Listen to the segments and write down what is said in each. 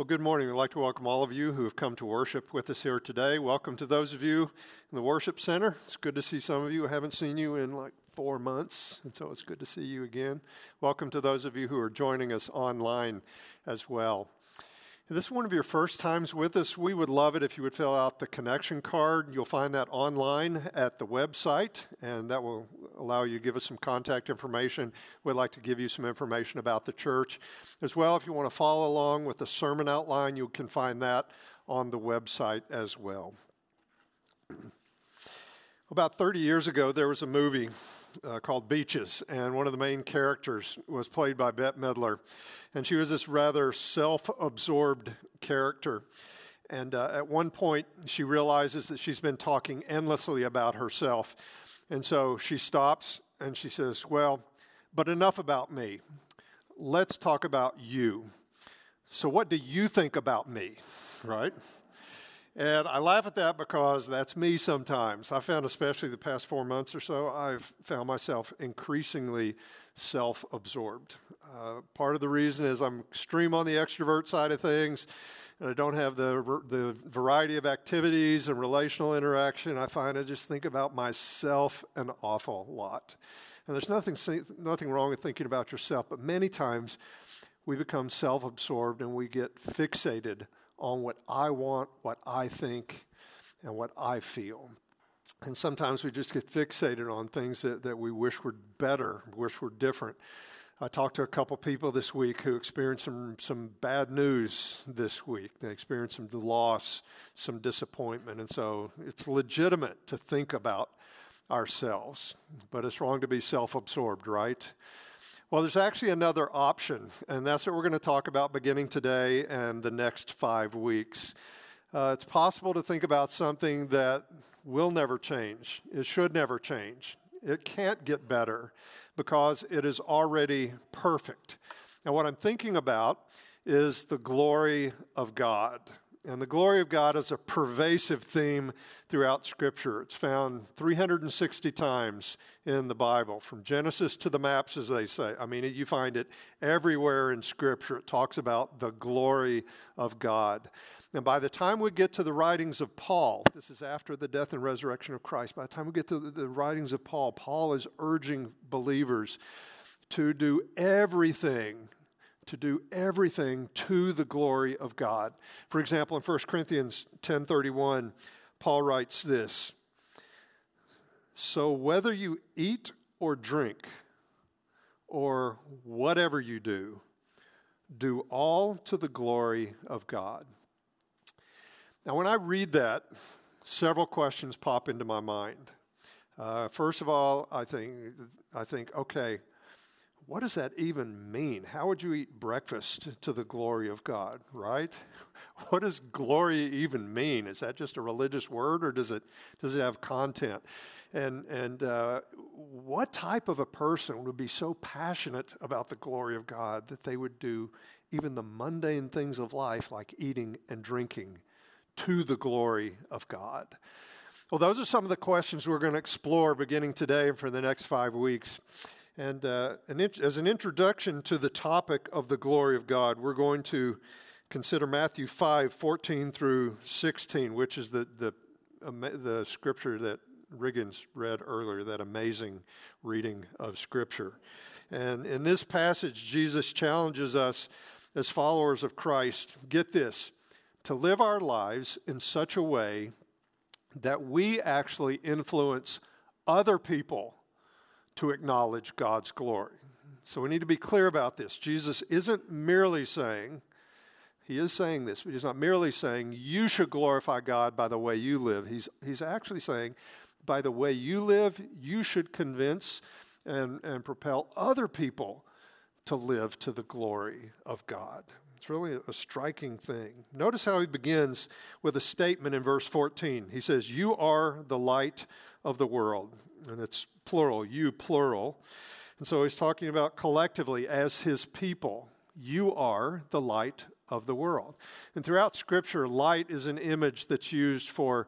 Well, good morning. We'd like to welcome all of you who have come to worship with us here today. Welcome to those of you in the worship center. It's good to see some of you. I haven't seen you in like 4 months, and so it's good to see you again. Welcome to those of you who are joining us online as well. If this is one of your first times with us, we would love it if you would fill out the connection card. You'll find that online at the website, and that will allow you to give us some contact information. We'd like to give you some information about the church. As well, if you want to follow along with the sermon outline, you can find that on the website as well. About 30 years ago, there was a movie called Beaches, and one of the main characters was played by Bette Midler, and she was this rather self-absorbed character, and at one point she realizes that she's been talking endlessly about herself, and so she stops and she says, well, but enough about me. Let's talk about you. So what do you think about me, right? And I laugh at that because that's me sometimes. I found, especially the past 4 months or so, I've found myself increasingly self-absorbed. Part of the reason is I'm extreme on the extrovert side of things, and I don't have the variety of activities and relational interaction. I find I just think about myself an awful lot. And there's nothing wrong with thinking about yourself, but many times we become self-absorbed and we get fixated on what I want, what I think, and what I feel. And sometimes we just get fixated on things that we wish were better, wish were different. I talked to a couple people this week who experienced some bad news this week. They experienced some loss, some disappointment. And so it's legitimate to think about ourselves, but it's wrong to be self-absorbed, right? Well, there's actually another option, and that's what we're going to talk about beginning today and the next 5 weeks. It's possible to think about something that will never change. It should never change. It can't get better because it is already perfect. And what I'm thinking about is the glory of God. And the glory of God is a pervasive theme throughout Scripture. It's found 360 times in the Bible, from Genesis to the maps, as they say. I mean, you find it everywhere in Scripture. It talks about the glory of God. And by the time we get to the writings of Paul, this is after the death and resurrection of Christ, by the time we get to the writings of Paul, Paul is urging believers to do everything to the glory of God. For example, in 1 Corinthians 10:31, Paul writes this, so whether you eat or drink or whatever you do, do all to the glory of God. Now, when I read that, several questions pop into my mind. First of all, I think, okay, what does that even mean? How would you eat breakfast to the glory of God, right? What does glory even mean? Is that just a religious word, or does it have content? And what type of a person would be so passionate about the glory of God that they would do even the mundane things of life, like eating and drinking, to the glory of God? Well, those are some of the questions we're going to explore beginning today and for the next 5 weeks. And as an introduction to the topic of the glory of God, we're going to consider Matthew 5:14-16, which is the scripture that Riggins read earlier, that amazing reading of Scripture. And in this passage, Jesus challenges us as followers of Christ, get this, to live our lives in such a way that we actually influence other people to acknowledge God's glory. So we need to be clear about this. Jesus isn't merely saying, he is saying this, but he's not merely saying you should glorify God by the way you live. He's actually saying by the way you live, you should convince and propel other people to live to the glory of God. It's really a striking thing. Notice how he begins with a statement in verse 14. He says, you are the light of the world. And it's plural, you, plural. And so he's talking about collectively as his people. You are the light of the world. And throughout Scripture, light is an image that's used for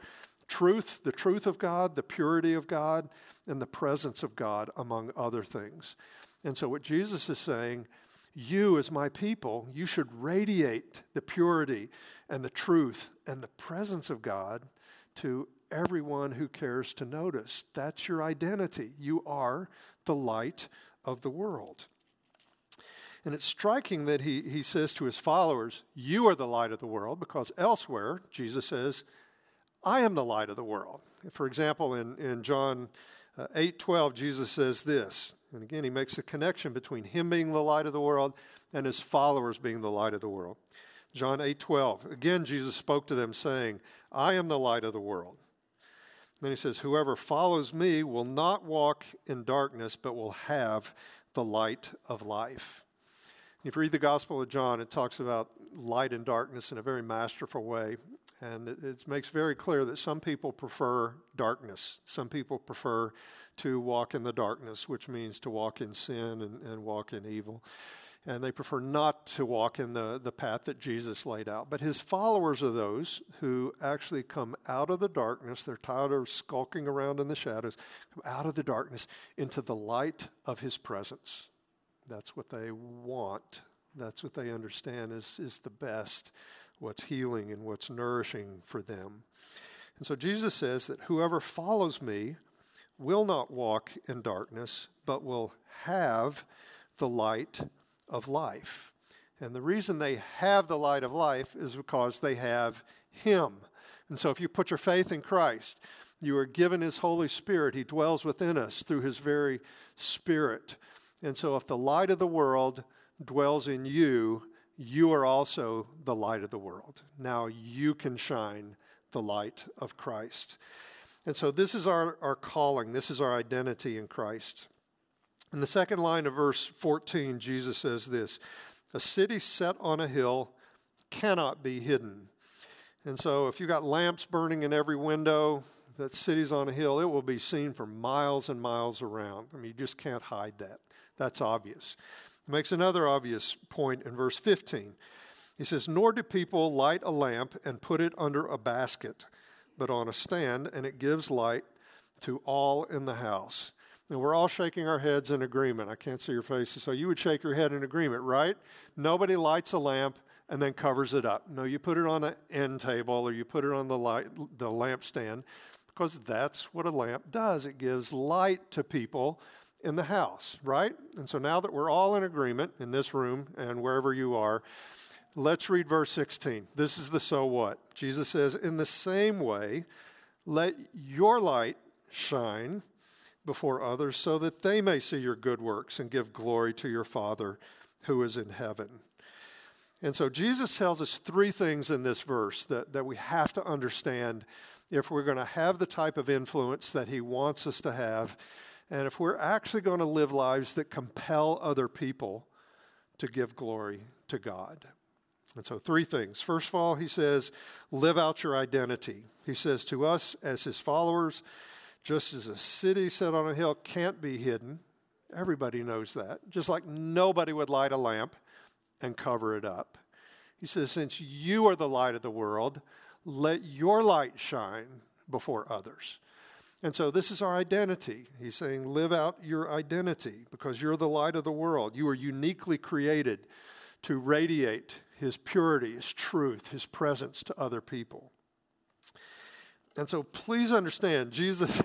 truth, the truth of God, the purity of God, and the presence of God, among other things. And so what Jesus is saying You, as my people, you should radiate the purity and the truth and the presence of God to everyone who cares to notice. That's your identity. You are the light of the world. And it's striking that he says to his followers, you are the light of the world, because elsewhere, Jesus says, I am the light of the world. For example, in John 8:12, Jesus says this. And again, he makes a connection between him being the light of the world and his followers being the light of the world. John 8:12, again, Jesus spoke to them saying, I am the light of the world. Then he says, whoever follows me will not walk in darkness, but will have the light of life. If you read the Gospel of John, it talks about light and darkness in a very masterful way. And it makes very clear that some people prefer darkness. Some people prefer to walk in the darkness, which means to walk in sin and walk in evil. And they prefer not to walk in the path that Jesus laid out. But his followers are those who actually come out of the darkness. They're tired of skulking around in the shadows. Come out of the darkness into the light of his presence. That's what they want. That's what they understand is the best, what's healing and what's nourishing for them. And so Jesus says that whoever follows me will not walk in darkness, but will have the light of life. And the reason they have the light of life is because they have him. And so if you put your faith in Christ, you are given his Holy Spirit. He dwells within us through his very spirit. And so if the light of the world dwells in you, you are also the light of the world. Now you can shine the light of Christ. And so this is our calling. This is our identity in Christ. In the second line of verse 14, Jesus says this, a city set on a hill cannot be hidden. And so if you've got lamps burning in every window, that city's on a hill, it will be seen for miles and miles around. I mean, you just can't hide that. That's obvious. It makes another obvious point in verse 15. He says, nor do people light a lamp and put it under a basket, but on a stand, and it gives light to all in the house. And we're all shaking our heads in agreement. I can't see your faces, so you would shake your head in agreement, right? Nobody lights a lamp and then covers it up. No, you put it on an end table or you put it on the lampstand, because that's what a lamp does. It gives light to people in the house, right? And so now that we're all in agreement in this room and wherever you are, let's read verse 16. This is the so what. Jesus says, in the same way, let your light shine before others so that they may see your good works and give glory to your Father who is in heaven. And so Jesus tells us three things in this verse that we have to understand if we're going to have the type of influence that he wants us to have, and if we're actually going to live lives that compel other people to give glory to God. And so three things. First of all, he says, live out your identity. He says to us as his followers, just as a city set on a hill can't be hidden, everybody knows that, just like nobody would light a lamp and cover it up. He says, since you are the light of the world, let your light shine before others. And so this is our identity. He's saying, live out your identity because you're the light of the world. You are uniquely created to radiate his purity, his truth, his presence to other people. And so please understand, Jesus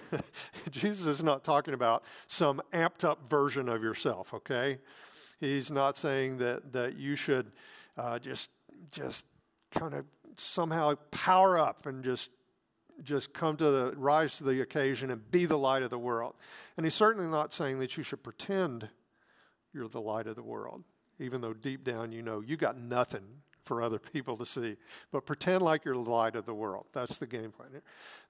is not talking about some amped up version of yourself, okay? He's not saying that you should just kind of somehow power up and just come to rise to the occasion and be the light of the world. And he's certainly not saying that you should pretend you're the light of the world, even though deep down you know you got nothing for other people to see. But pretend like you're the light of the world. That's the game plan here.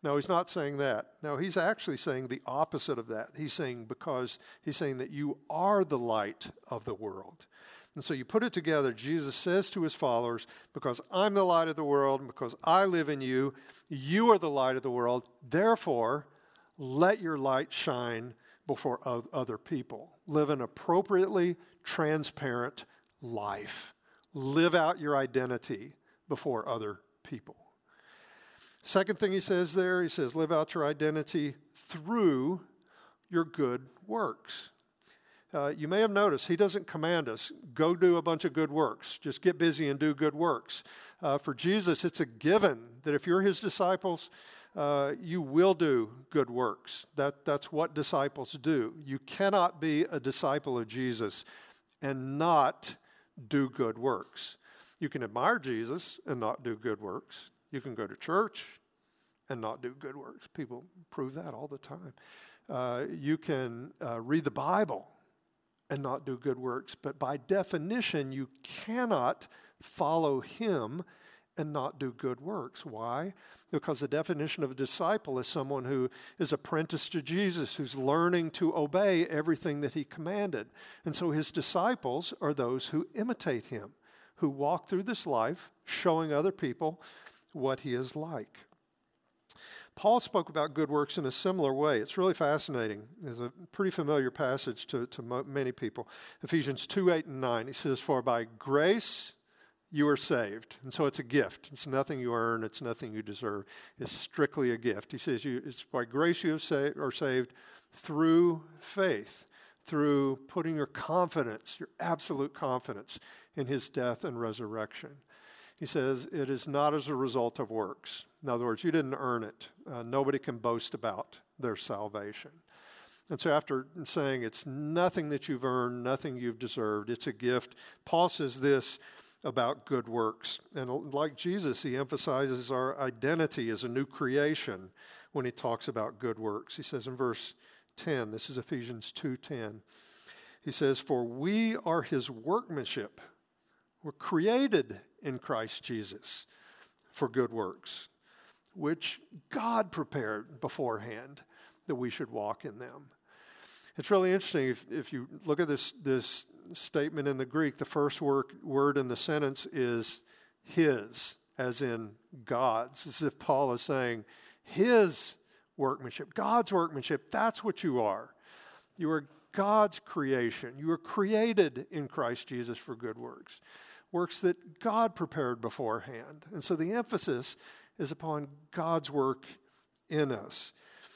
No, he's not saying that. No, he's actually saying the opposite of that. He's saying that you are the light of the world. And so you put it together, Jesus says to his followers, because I'm the light of the world, and because I live in you, you are the light of the world. Therefore, let your light shine before other people. Live an appropriately transparent life. Live out your identity before other people. Second thing he says there, he says, live out your identity through your good works. you may have noticed, he doesn't command us, go do a bunch of good works. Just get busy and do good works. For Jesus, it's a given that if you're his disciples, you will do good works. That's what disciples do. You cannot be a disciple of Jesus and not do good works. You can admire Jesus and not do good works. You can go to church and not do good works. People prove that all the time. You can read the Bible and not do good works, but by definition, you cannot follow him and not do good works. Why? Because the definition of a disciple is someone who is apprenticed to Jesus, who's learning to obey everything that he commanded. And so his disciples are those who imitate him, who walk through this life showing other people what he is like. Paul spoke about good works in a similar way. It's really fascinating. It's a pretty familiar passage to many people. Ephesians 2:8-9, he says, "For by grace you are saved." And so it's a gift. It's nothing you earn. It's nothing you deserve. It's strictly a gift. He says, it's by grace you are saved through faith, through putting your confidence, your absolute confidence in his death and resurrection. He says, it is not as a result of works. In other words, you didn't earn it. Nobody can boast about their salvation. And so after saying it's nothing that you've earned, nothing you've deserved, it's a gift, Paul says this about good works. And like Jesus, he emphasizes our identity as a new creation when he talks about good works. He says in verse 10, this is Ephesians 2:10, he says, "For we are his workmanship." We're created in Christ Jesus for good works, which God prepared beforehand that we should walk in them. It's really interesting if you look at this statement in the Greek, the first word in the sentence is his, as in God's, as if Paul is saying his workmanship, God's workmanship, that's what you are. You are God's creation. You were created in Christ Jesus for good works, works that God prepared beforehand. And so the emphasis is upon God's work in us.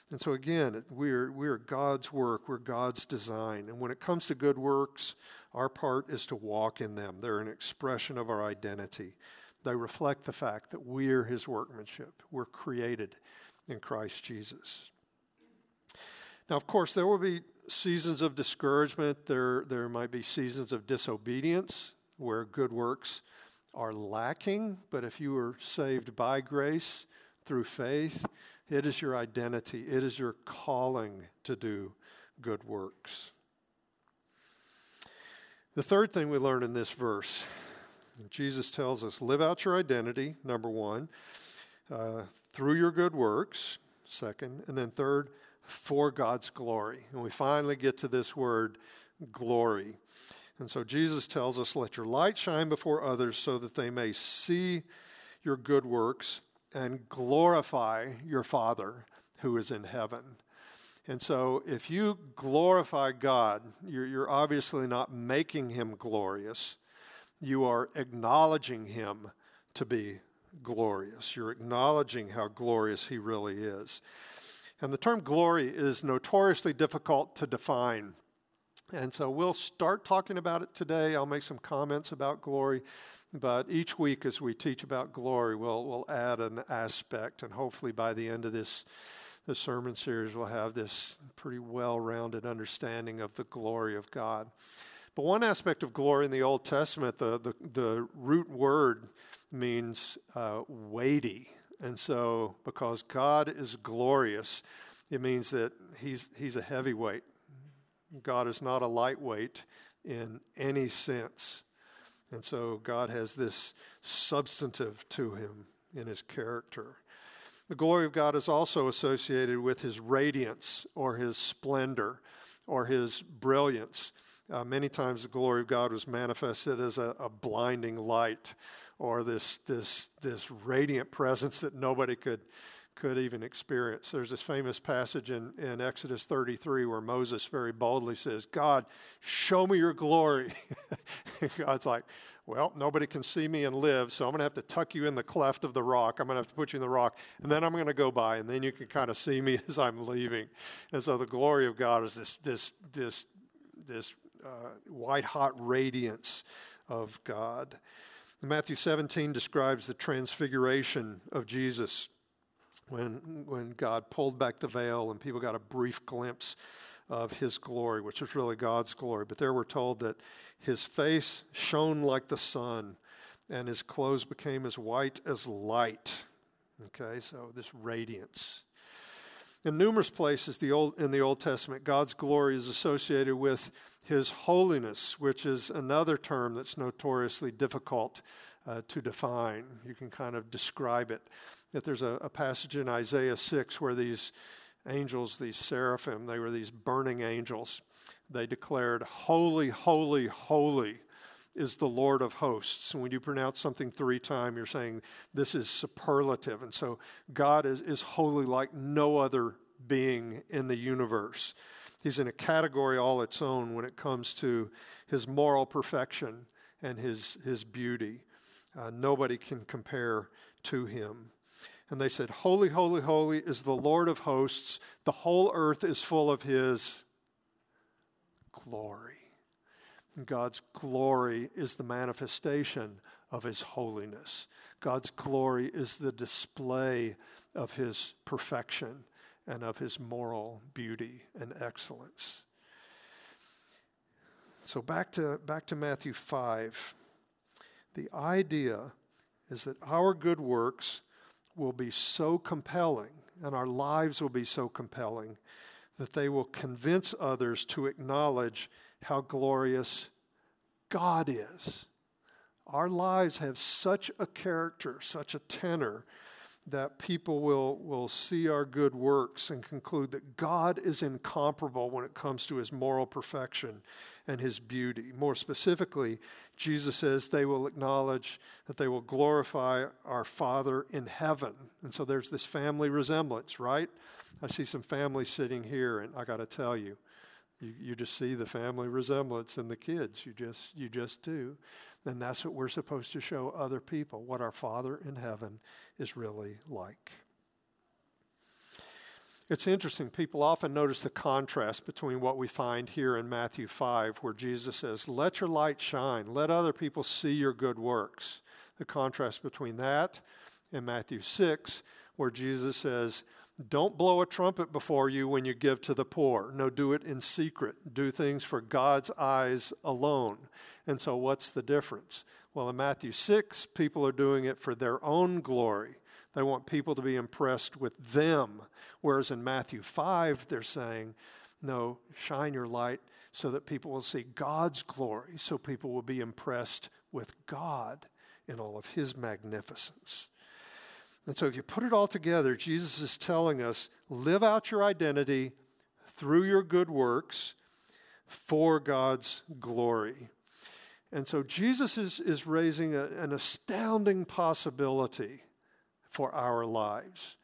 And so again, we're God's work. We're God's design. And when it comes to good works, our part is to walk in them. They're an expression of our identity. They reflect the fact that we're his workmanship. We're created in Christ Jesus. Now, of course, there will be seasons of discouragement. There might be seasons of disobedience where good works are lacking. But if you are saved by grace through faith, it is your identity. It is your calling to do good works. The third thing we learn in this verse, Jesus tells us, live out your identity, number one, through your good works, second, and then third, for God's glory. And we finally get to this word, glory. And so Jesus tells us, let your light shine before others so that they may see your good works and glorify your Father who is in heaven. And so if you glorify God, you're obviously not making him glorious. You are acknowledging him to be glorious. You're acknowledging how glorious he really is. And the term glory is notoriously difficult to define. And so we'll start talking about it today. I'll make some comments about glory. But each week as we teach about glory, we'll add an aspect. And hopefully by the end of this sermon series, we'll have this pretty well-rounded understanding of the glory of God. But one aspect of glory in the Old Testament, the root word means weighty. And so because God is glorious, it means that he's a heavyweight. God is not a lightweight in any sense. And so God has this substantive to him in his character. The glory of God is also associated with his radiance or his splendor or his brilliance. Many times the glory of God was manifested as a blinding light or this radiant presence that nobody could even experience. There's this famous passage in Exodus 33 where Moses very boldly says, God, show me your glory. God's like, well, nobody can see me and live, so I'm going to have to tuck you in the cleft of the rock. I'm going to have to put you in the rock, and then I'm going to go by, and then you can kind of see me as I'm leaving. And so the glory of God is this white-hot radiance of God. Matthew 17 describes the transfiguration of Jesus when God pulled back the veil and people got a brief glimpse of his glory, which is really God's glory. But there we're told that his face shone like the sun and his clothes became as white as light. Okay, so this radiance. In numerous places in the Old Testament, God's glory is associated with his holiness, which is another term that's notoriously difficult to define. You can kind of describe it. That there's a passage in Isaiah 6 where these angels, these seraphim, they were these burning angels. They declared, "Holy, holy, holy is the Lord of hosts." And when you pronounce something 3 times, you're saying this is superlative. And so God is holy like no other being in the universe. He's in a category all its own when it comes to his moral perfection and his beauty. Nobody can compare to him. And they said, "Holy, holy, holy is the Lord of hosts. The whole earth is full of his glory." God's glory is the manifestation of his holiness. God's glory is the display of his perfection and of his moral beauty and excellence. So back to Matthew 5. The idea is that our good works will be so compelling and our lives will be so compelling that they will convince others to acknowledge how glorious God is. Our lives have such a character, such a tenor, that people will see our good works and conclude that God is incomparable when it comes to his moral perfection and his beauty. More specifically, Jesus says they will acknowledge that they will glorify our Father in heaven. And so there's this family resemblance, right? I see some family sitting here, and I got to tell you, you just see the family resemblance in the kids. You just do. And that's what we're supposed to show other people, what our Father in heaven is really like. It's interesting. People often notice the contrast between what we find here in Matthew 5, where Jesus says, "Let your light shine. Let other people see your good works." The contrast between that and Matthew 6, where Jesus says, "Don't blow a trumpet before you when you give to the poor. No, do it in secret. Do things for God's eyes alone." And so what's the difference? Well, in Matthew 6, people are doing it for their own glory. They want people to be impressed with them. Whereas in Matthew 5, they're saying, no, shine your light so that people will see God's glory, so people will be impressed with God in all of his magnificence. And so if you put it all together, Jesus is telling us, live out your identity through your good works for God's glory. And so Jesus is raising an astounding possibility for our lives.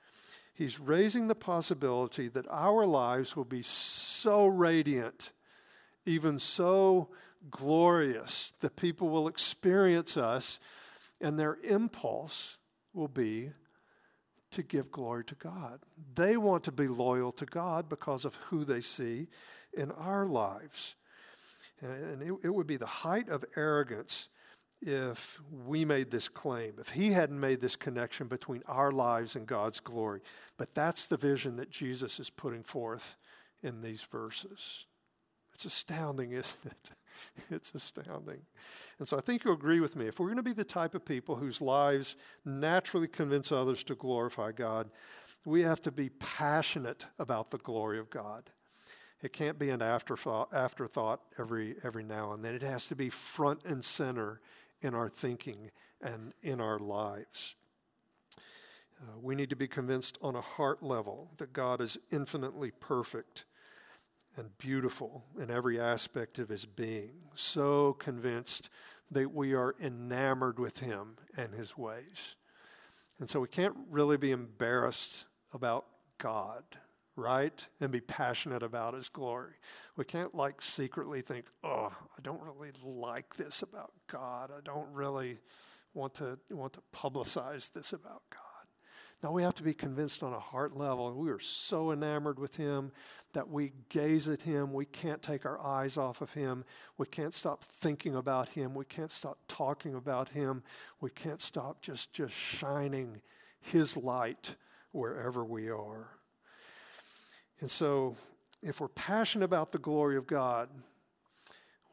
He's raising the possibility that our lives will be so radiant, even so glorious, that people will experience us and their impulse will be to give glory to God. They want to be loyal to God because of who they see in our lives. And it would be the height of arrogance if we made this claim, if he hadn't made this connection between our lives and God's glory. But that's the vision that Jesus is putting forth in these verses. It's astounding, isn't it? It's astounding. And so I think you'll agree with me. If we're going to be the type of people whose lives naturally convince others to glorify God, we have to be passionate about the glory of God. It can't be an afterthought every now and then. It has to be front and center in our thinking and in our lives. We need to be convinced on a heart level that God is infinitely perfect and beautiful in every aspect of his being, so convinced that we are enamored with him and his ways. And so we can't really be embarrassed about God, right? And be passionate about his glory. We can't like secretly think, oh, I don't really like this about God. I don't really want to publicize this about God. Now we have to be convinced on a heart level. We are so enamored with him that we gaze at him. We can't take our eyes off of him. We can't stop thinking about him. We can't stop talking about him. We can't stop just shining his light wherever we are. And so if we're passionate about the glory of God,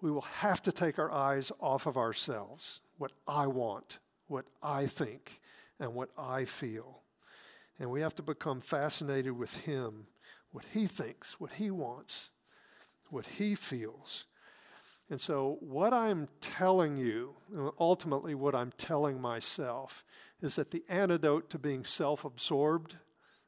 we will have to take our eyes off of ourselves, what I want, what I think, and what I feel. And we have to become fascinated with him, what he thinks, what he wants, what he feels. And so what I'm telling you, ultimately what I'm telling myself, is that the antidote to being self-absorbed,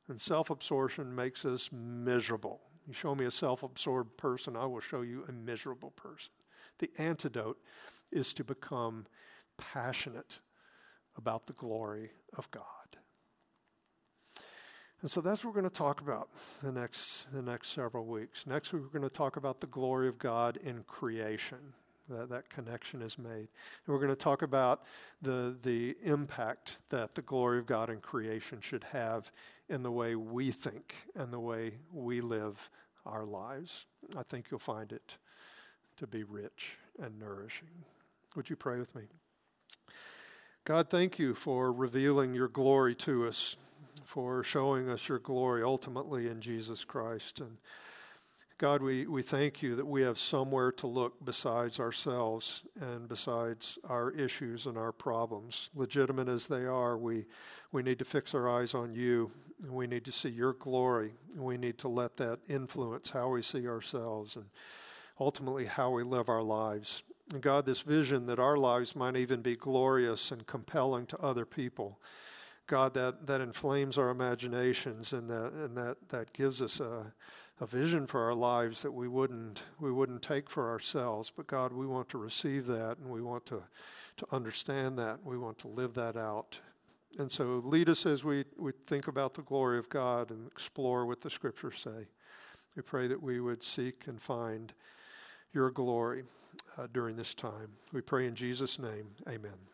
and self-absorption makes us miserable. You show me a self-absorbed person, I will show you a miserable person. The antidote is to become passionate about the glory of God. And so that's what we're going to talk about the next several weeks. Next week, we're going to talk about the glory of God in creation. That connection is made. And we're going to talk about the impact that the glory of God in creation should have in the way we think and the way we live our lives. I think you'll find it to be rich and nourishing. Would you pray with me? God, thank you for revealing your glory to us, for showing us your glory ultimately in Jesus Christ. And God, we thank you that we have somewhere to look besides ourselves and besides our issues and our problems. Legitimate as they are, we need to fix our eyes on you. We need to see your glory. We need to let that influence how we see ourselves and ultimately how we live our lives. And God, this vision that our lives might even be glorious and compelling to other people, God, that inflames our imaginations and that gives us a vision for our lives that we wouldn't take for ourselves. But God, we want to receive that and we want to understand that. We want to live that out. And so lead us as we think about the glory of God and explore what the scriptures say. We pray that we would seek and find your glory during this time. We pray in Jesus' name. Amen.